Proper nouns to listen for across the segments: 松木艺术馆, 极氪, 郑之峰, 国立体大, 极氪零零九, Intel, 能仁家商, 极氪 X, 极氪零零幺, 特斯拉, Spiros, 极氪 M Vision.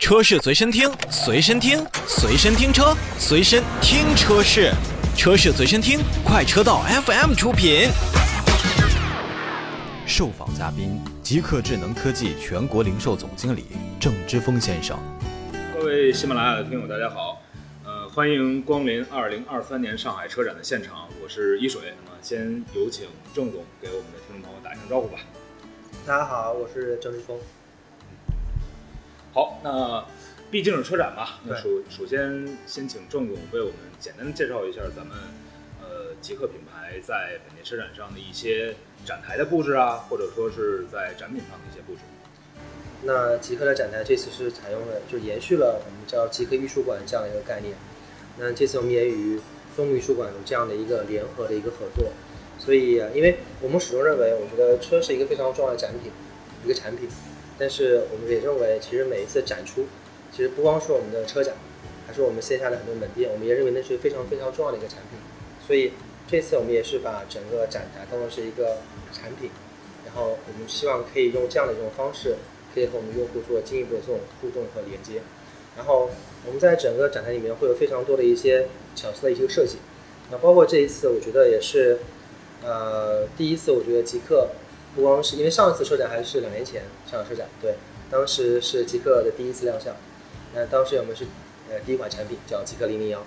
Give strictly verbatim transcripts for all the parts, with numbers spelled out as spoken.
车市随身听，随身听，随身听车，随身听车市，车市随身听，快车道 F M 出品。受访嘉宾：极氪智能科技全国零售总经理郑之峰先生。各位喜马拉雅的听友，大家好，呃，欢迎光临二零二三年上海车展的现场，我是一水啊，先有请郑总给我们的听众朋友打声招呼吧。大家好，我是郑之峰。好，那毕竟是车展吧，那首首先先请郑总为我们简单的介绍一下咱们呃极氪品牌在本届车展上的一些展台的布置啊，或者说是在展品上的一些布置。那极氪的展台这次是采用了，就延续了我们叫极氪艺术馆这样的一个概念。那这次我们也与松木艺术馆有这样的一个联合的一个合作，所以因为我们始终认为，我觉得车是一个非常重要的展品，一个产品。但是我们也认为，其实每一次展出，其实不光是我们的车展，还是我们线下的很多门店，我们也认为那是非常非常重要的一个产品。所以这次我们也是把整个展台当作是一个产品，然后我们希望可以用这样的一种方式，可以和我们用户做进一步的这种互动和连接。然后我们在整个展台里面会有非常多的一些巧思的一些设计，那包括这一次我觉得也是，呃，第一次我觉得极氪。不光是因为上一次车展还是两年前上海车展，对，当时是极氪的第一次亮相。那当时我们是呃第一款产品叫极氪零零幺，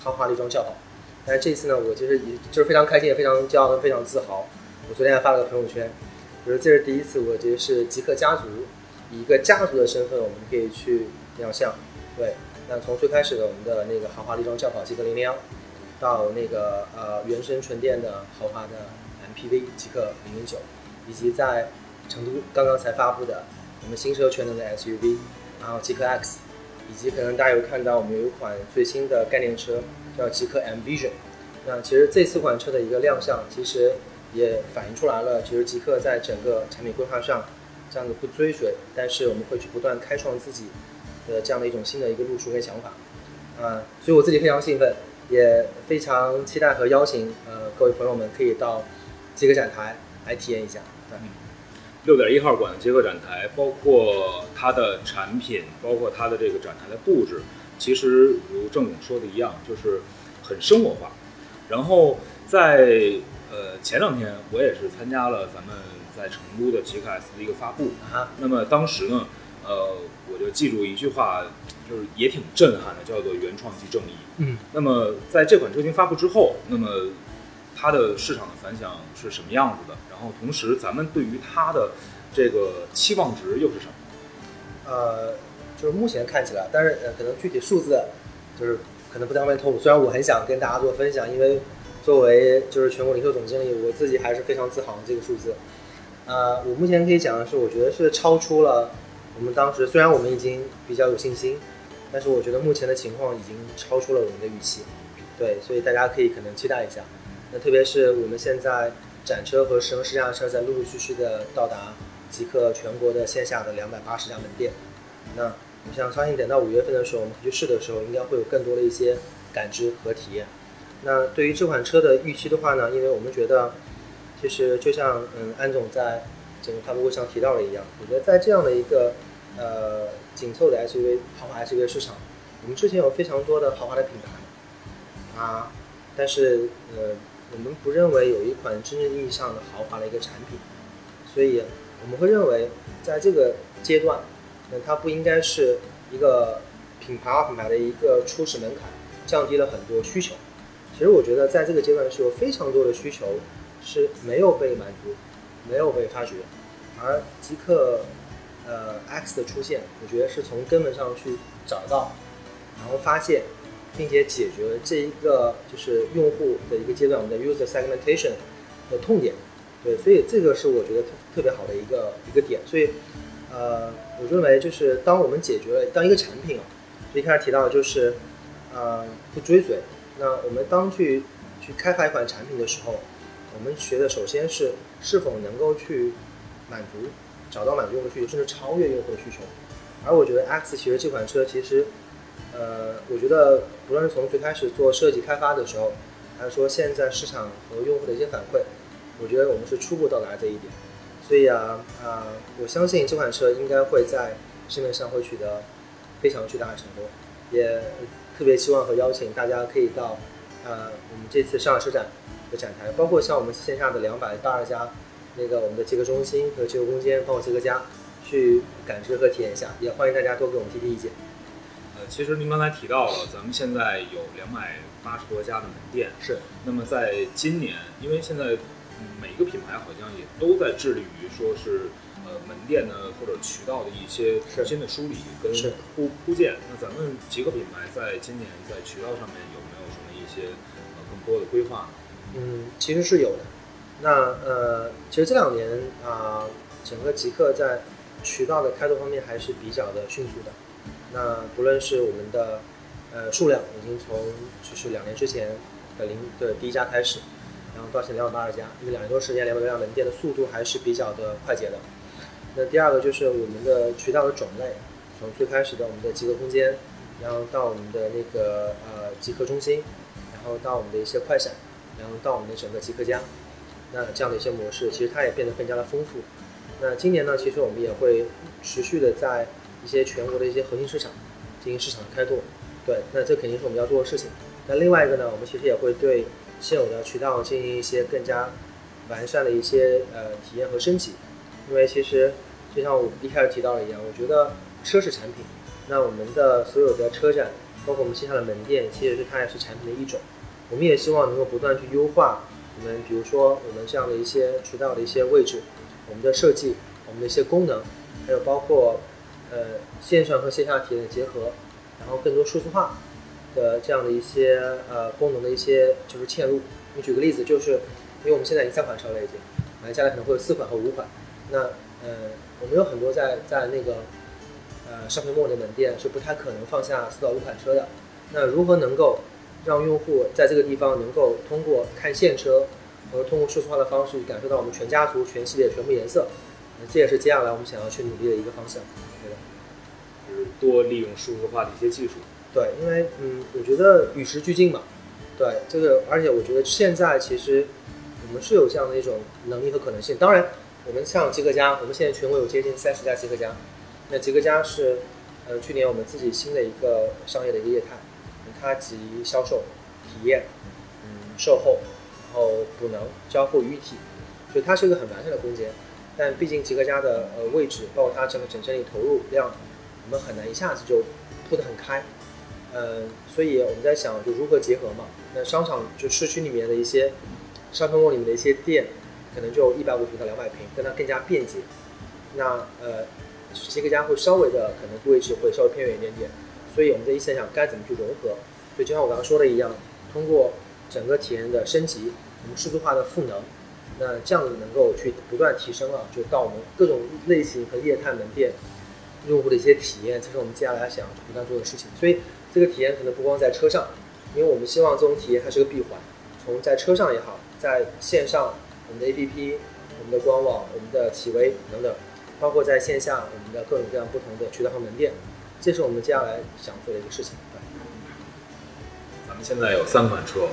豪华的一装轿跑。但是这次呢，我就是就是非常开心，也非常骄傲，跟非常自豪。我昨天还发了个朋友圈，我说这是第一次，我觉得是极氪家族以一个家族的身份，我们可以去亮相。对，那从最开始的我们的那个豪华的一装轿跑极氪零零幺，到那个呃原生纯电的豪华的 M P V 极氪零零九。以及在成都刚刚才发布的我们新车全能的 S U V， 然后极氪 X， 以及可能大家有看到我们有一款最新的概念车叫极氪 M Vision。那其实这四款车的一个亮相，其实也反映出来了，其实极氪在整个产品规划上这样的不追随，但是我们会去不断开创自己的这样的一种新的一个路数跟想法。啊、呃，所以我自己非常兴奋，也非常期待和邀请呃各位朋友们可以到极氪展台来体验一下。嗯，六点一号馆的极氪展台，包括它的产品，包括它的这个展台的布置，其实如郑总说的一样，就是很生活化。然后在呃前两天，我也是参加了咱们在成都的极氪 X 的一个发布啊。那么当时呢，呃，我就记住一句话，就是也挺震撼的，叫做“原创即正义”。嗯。那么在这款车型发布之后，那么它的市场的反响是什么样子的？然后同时咱们对于它的这个期望值又是什么？呃，就是目前看起来，但是、呃、可能具体数字就是可能不太方便透露。虽然我很想跟大家做分享，因为作为就是全国零售总经理，我自己还是非常自豪的这个数字。呃，我目前可以讲的是，我觉得是超出了我们当时，虽然我们已经比较有信心，但是我觉得目前的情况已经超出了我们的预期。对，所以大家可以可能期待一下。那特别是我们现在展车和试乘试驾的车在陆陆续续的到达极氪全国的线下的两百八十家门店。那我想相信，等到五月份的时候，我们去试的时候，应该会有更多的一些感知和体验。那对于这款车的预期的话呢，因为我们觉得，其实就像嗯安总在整个发布会上提到的一样，我觉得在这样的一个呃紧凑的 S U V 豪华 S U V 市场，我们之前有非常多的豪华的品牌啊，但是呃。我们不认为有一款真正意义上的豪华的一个产品，所以我们会认为在这个阶段，那它不应该是一个品牌品牌的一个初始门槛，降低了很多需求。其实我觉得在这个阶段是有非常多的需求是没有被满足，没有被发掘，而极氪呃 X 的出现，我觉得是从根本上去找到，然后发现。并且解决了这一个就是用户的一个阶段，我们的 user segmentation 的痛点，对，所以这个是我觉得 特, 特别好的一个一个点。所以，呃，我认为就是当我们解决了当一个产品啊，一开始提到就是，呃，不追随。那我们当去去开发一款产品的时候，我们学的首先是是否能够去满足，找到满足用户的需求，甚至超越用户的需求。而我觉得 X 其实这款车其实。呃，我觉得无论是从最开始做设计开发的时候，还是说现在市场和用户的一些反馈，我觉得我们是初步到达这一点。所以啊，啊、呃，我相信这款车应该会在市面上会取得非常巨大的成功，也特别希望和邀请大家可以到呃我们这次上海车展的展台，包括像我们线下的两百八十家那个我们的极氪中心和极氪空间，包括极氪家去感知和体验一下，也欢迎大家多给我们提提意见。呃，其实您刚才提到了，咱们现在有两百八十多家的门店，是。那么在今年，因为现在每一个品牌好像也都在致力于说是呃门店呢或者渠道的一些重新的梳理跟铺铺建。那咱们极氪品牌在今年在渠道上面有没有什么一些呃更多的规划呢？嗯，其实是有的。那呃，其实这两年啊、呃，整个极氪在渠道的开拓方面还是比较的迅速的。那不论是我们的呃数量，已经从就是两年之前的零的第一家开始，然后到现在两百八十家，因为两年多时间，两百多家门店的速度还是比较的快捷的。那第二个就是我们的渠道的种类，从最开始的我们的极氪空间，然后到我们的那个呃极氪中心，然后到我们的一些快闪，然后到我们的整个极氪家，那这样的一些模式，其实它也变得更加的丰富。那今年呢，其实我们也会持续的在一些全国的一些核心市场进行市场的开拓，对，那这肯定是我们要做的事情。那另外一个呢，我们其实也会对现有的渠道进行一些更加完善的一些呃体验和升级，因为其实就像我一开始提到的一样，我觉得车是产品，那我们的所有的车展，包括我们线下的门店，其实是它也是产品的一种。我们也希望能够不断去优化我们，比如说我们这样的一些渠道的一些位置，我们的设计，我们的一些功能，还有包括呃线上和线下体验的结合，然后更多数字化的这样的一些呃功能的一些就是嵌入。我举个例子，就是因为我们现在已经三款车了，已经，然后将来可能会有四款和五款。那呃我们有很多在在那个呃商品末的门店是不太可能放下四到五款车的。那如何能够让用户在这个地方能够通过看现车，或者通过数字化的方式感受到我们全家族、全系列、全部颜色，这也是接下来我们想要去努力的一个方向，对吧？就是多利用数字化的一些技术。对，因为嗯，我觉得与时俱进嘛，对这个，而且我觉得现在其实我们是有这样的一种能力和可能性。当然，我们像极氪家，我们现在全国有接近三十家极氪家，那极氪家是呃去年我们自己新的一个商业的一个业态。它集销售、体验、嗯、售后，然后补能、交互于一体，所以它是一个很完善的空间。但毕竟极氪家的呃位置，包括它整个整整体投入量，我们很难一下子就铺得很开。呃，所以我们在想就如何结合嘛。那商场就市区里面的一些商圈里面的一些店，可能就一百五十平到两百平，跟它更加便捷。那呃，极氪家会稍微的可能位置会稍微偏远一点点。所以我们在一线想该怎么去融合，所以就像我刚刚说的一样，通过整个体验的升级，我们数字化的赋能，那这样能够去不断提升啊，就到我们各种类型和业态门店用户的一些体验，这是我们接下来想要不断做的事情。所以这个体验可能不光在车上，因为我们希望这种体验它是个闭环，从在车上也好，在线上我们的 A P P、我们的官网、我们的企微等等，包括在线下我们的各种各样不同的渠道和门店。这是我们接下来想做的一个事情。咱们现在有三款车，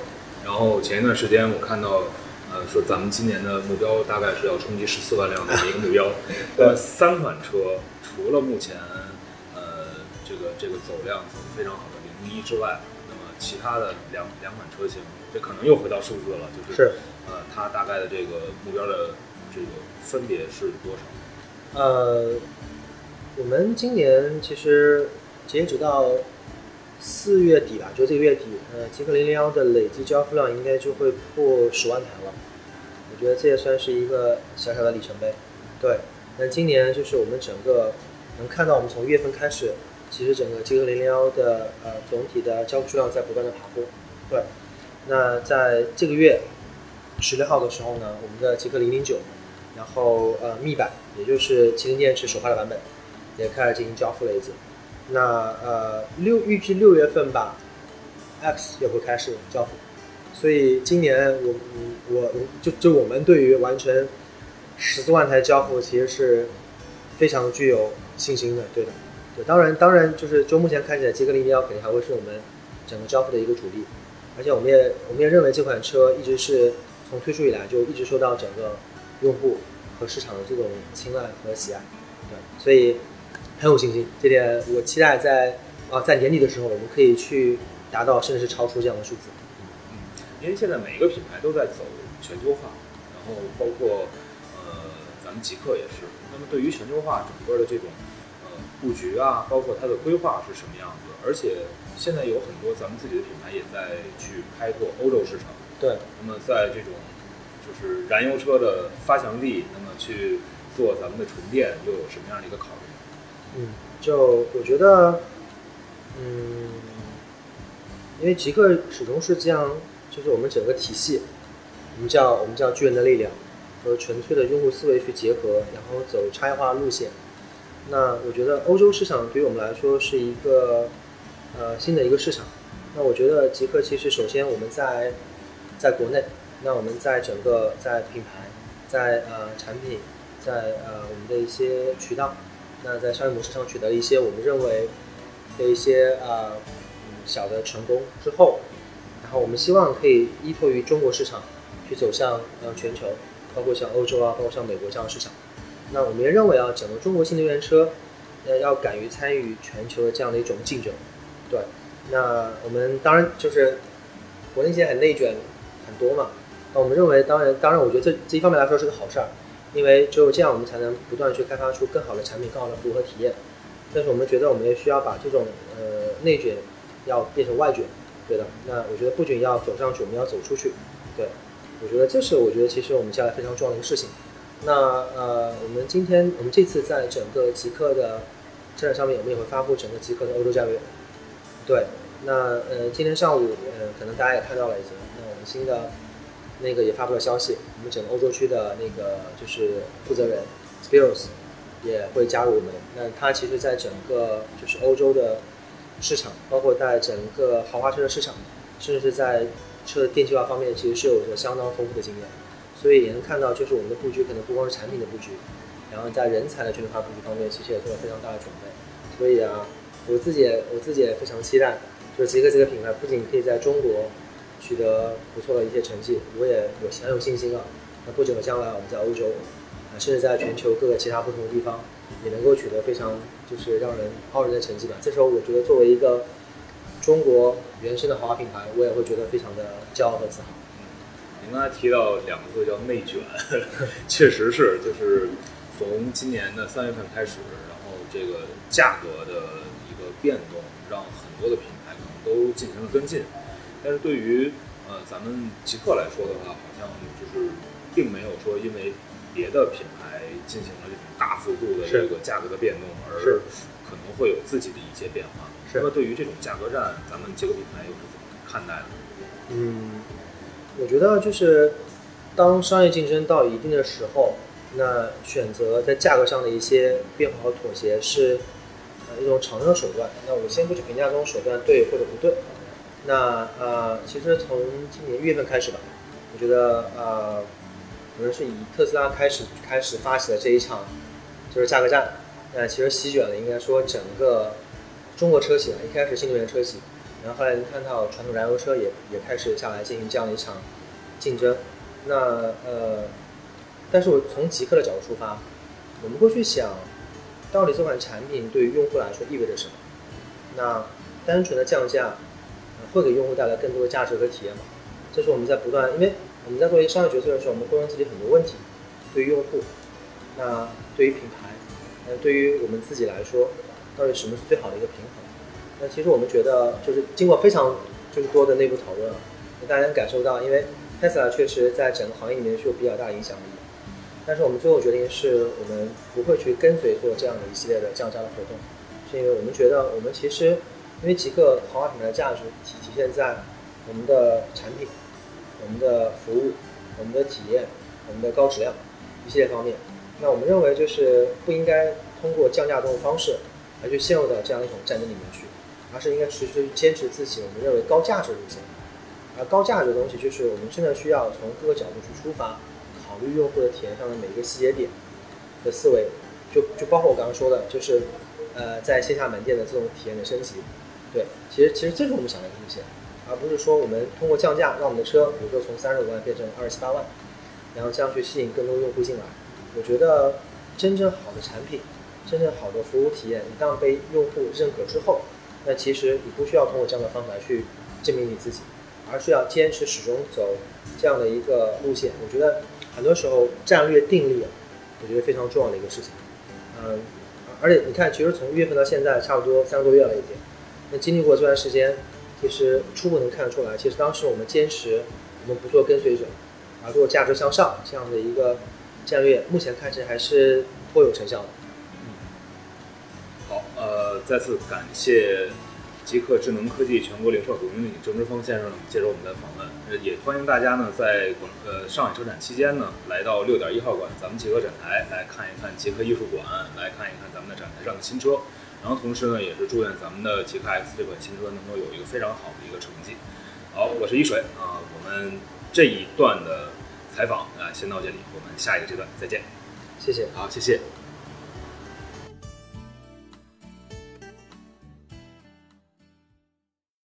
然后前一段时间我看到，呃，说咱们今年的目标大概是要冲击十四万辆的一个目标。那么三款车除了目前呃这个这个走量走得非常好的零零一之外，那么其他的两两款车型，这可能又回到数字了，就是是呃它大概的这个目标的这个分别是多少？呃。我们今年其实截止到四月底吧，就这个月底，呃，极氪零零幺的累计交付量应该就会破十万台了。我觉得这也算是一个小小的里程碑。对，那今年就是我们整个能看到，我们从月份开始，其实整个极氪零零幺的呃总体的交付数量在不断的爬坡。对，那在这个月十六号的时候呢，我们的极氪零零九，然后呃密版，也就是麒麟电池首发的版本，也开始进行交付了已经。那呃六预计六月份吧 ，X 也会开始交付，所以今年我我就就我们对于完成十四万台交付其实是非常具有信心的，对的。对，当然当然就是就目前看起来，极氪零零幺肯定还会是我们整个交付的一个主力，而且我们也我们也认为这款车一直是从推出以来就一直受到整个用户和市场的这种青睐和喜爱，对，所以。很有信心，这点我期待在啊在年底的时候我们可以去达到甚至是超出这样的数字。嗯，因为现在每一个品牌都在走全球化，然后包括呃咱们极氪也是，那么对于全球化整个的这种呃布局啊，包括它的规划是什么样子，而且现在有很多咱们自己的品牌也在去开拓欧洲市场。对，那么在这种就是燃油车的发祥地，那么去做咱们的纯电又有什么样的一个考虑？嗯，就我觉得，嗯，因为极氪始终是这样，就是我们整个体系，我们叫我们叫巨人的力量和纯粹的用户思维去结合，然后走差异化路线。那我觉得欧洲市场对于我们来说是一个呃新的一个市场。那我觉得极氪其实首先我们在在国内，那我们在整个在品牌，在呃产品，在呃我们的一些渠道，那在商业模式上取得一些我们认为的一些呃小的成功之后，然后我们希望可以依托于中国市场去走向呃全球，包括像欧洲啊，包括像美国这样的市场。那我们也认为啊，整个中国新能源车要要敢于参与全球的这样的一种竞争。对，那我们当然就是国内现在很内卷很多嘛，那我们认为当然当然我觉得这这一方面来说是个好事儿，因为只有这样我们才能不断去开发出更好的产品，更好的服务和体验。但是我们觉得我们也需要把这种呃内卷要变成外卷。对的，那我觉得不仅要走上去，我们要走出去。对，我觉得这是我觉得其实我们接下来非常重要的一个事情。那呃我们今天我们这次在整个极氪的车展上面，我们也会发布整个极氪的欧洲战略。对，那呃今天上午呃可能大家也看到了已经，那我们新的那个也发布了消息，我们整个欧洲区的那个就是负责人 Spiros 也会加入我们。那他其实在整个就是欧洲的市场，包括在整个豪华车的市场，甚至是在车电气化方面，其实是有着相当丰富的经验。所以也能看到，就是我们的布局可能不光是产品的布局，然后在人才的全球化布局方面，其实也做了非常大的准备。所以啊，我自己也我自己也非常期待，就是极氪这个品牌不仅可以在中国取得不错的一些成绩，我也我很有信心啊。那不久将来，我们在欧洲，啊，甚至在全球各个其他不同的地方，也能够取得非常就是让人傲人的成绩吧。这时候，我觉得作为一个中国原生的豪华品牌，我也会觉得非常的骄傲和自豪。您刚才提到两个字叫内卷，确实是，就是从今年的三月份开始，然后这个价格的一个变动，让很多的品牌可能都进行了跟进。但是对于呃咱们极氪来说的话，好像就是并没有说因为别的品牌进行了这种大幅度的这个价格的变动，而可能会有自己的一些变化。那么对于这种价格战，咱们极氪品牌又是怎么看待的？嗯，我觉得就是当商业竞争到一定的时候，那选择在价格上的一些变化和妥协是呃一种常用手段。那我们先不去评价这种手段对或者不对。那呃，其实从今年一月份开始吧，我觉得呃，我们是以特斯拉开始开始发起的这一场就是价格战。那其实席卷了应该说整个中国车企了，一开始新能源车企，然后后来能看到传统燃油车也也开始下来进行这样的一场竞争。那呃，但是我从极氪的角度出发，我们会去想，到底这款产品对于用户来说意味着什么？那单纯的降价会给用户带来更多的价值和体验吗？这是我们在不断，因为我们在做一些商业决策的时候，我们会问自己很多问题，对于用户，那对于品牌，那对于我们自己来说，到底什么是最好的一个平衡？那其实我们觉得，就是经过非常就是多的内部讨论，大家能感受到，因为 Tesla 确实在整个行业里面是有比较大的影响力，但是我们最后决定是我们不会去跟随做这样的一系列的降价的活动，是因为我们觉得我们其实。因为极氪豪华品牌的价值体体现在我们的产品、我们的服务、我们的体验、我们的高质量一系列方面。那我们认为就是不应该通过降价这种方式来去陷入到这样一种战争里面去，而是应该持续去坚持自己我们认为高价值的路线。而高价值的东西就是我们真的需要从各个角度去出发，考虑用户的体验上的每一个细节点的思维，就就包括我刚刚说的，就是呃在线下门店的这种体验的升级。对，其实其实这是我们想的路线，而不是说我们通过降价让我们的车，比如说从三十五万变成二十八万，然后这样去吸引更多用户进来。我觉得真正好的产品，真正好的服务体验一旦被用户认可之后，那其实你不需要通过这样的方法去证明你自己，而是要坚持始终走这样的一个路线。我觉得很多时候战略定力我觉得非常重要的一个事情。嗯，而且你看其实从一月份到现在差不多三个月了已经，那经历过这段时间，其实初步能看得出来，其实当时我们坚持我们不做跟随者，而做价值向上这样的一个战略，目前看起来还是颇有成效的。好，呃，再次感谢极氪智能科技全国零售总经理郑之峰先生接受我们的访问，呃，也欢迎大家呢在呃上海车展期间呢来到六点一号馆咱们极氪展台来看一看极氪艺术馆，来看一看咱们的展台上的新车，然后同时呢也是祝愿咱们的极氪 X 这款新车能够有一个非常好的一个成绩。好，我是一水啊、呃，我们这一段的采访啊、呃、先到这里，我们下一个阶段再见。谢谢，好，谢谢。